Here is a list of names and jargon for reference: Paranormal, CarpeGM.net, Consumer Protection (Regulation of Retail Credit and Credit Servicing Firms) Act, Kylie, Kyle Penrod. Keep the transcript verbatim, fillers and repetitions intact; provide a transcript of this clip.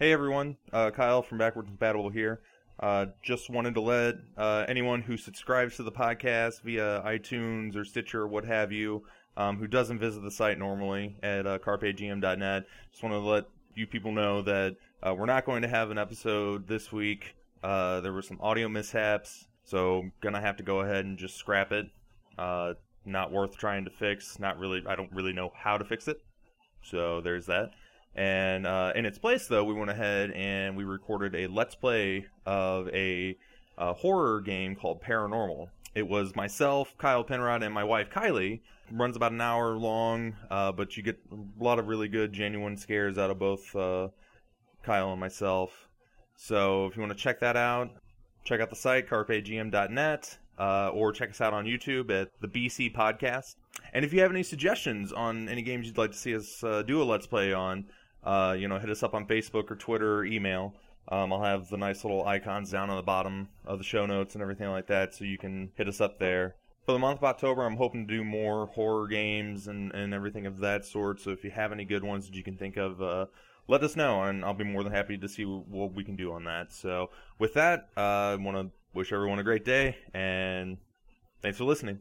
Hey everyone, uh, Kyle from Backwards Compatible here. Uh, just wanted to let uh, anyone who subscribes to the podcast via iTunes or Stitcher or what have you, um, who doesn't visit the site normally at uh, Carpe G M dot net, just wanted to let you people know that uh, we're not going to have an episode this week. Uh, there were some audio mishaps, so gonna have to go ahead and just scrap it. Uh, not worth trying to fix. Not really. I don't really know how to fix it. So there's that. And uh, in its place, though, we went ahead and we recorded a Let's Play of a, a horror game called Paranormal. It was myself, Kyle Penrod, and my wife, Kylie. It runs about an hour long, uh, but you get a lot of really good, genuine scares out of both uh, Kyle and myself. So if you want to check that out, check out the site, Carpe G M dot net, uh, or check us out on YouTube at the B C Podcast. And if you have any suggestions on any games you'd like to see us uh, do a Let's Play on, Uh, you know, hit us up on Facebook or Twitter or email. Um, I'll have the nice little icons down on the bottom of the show notes and everything like that, so you can hit us up there. For the month of October, I'm hoping to do more horror games and, and everything of that sort, so if you have any good ones that you can think of, uh, let us know, and I'll be more than happy to see what we can do on that. So with that, uh, I want to wish everyone a great day, and thanks for listening.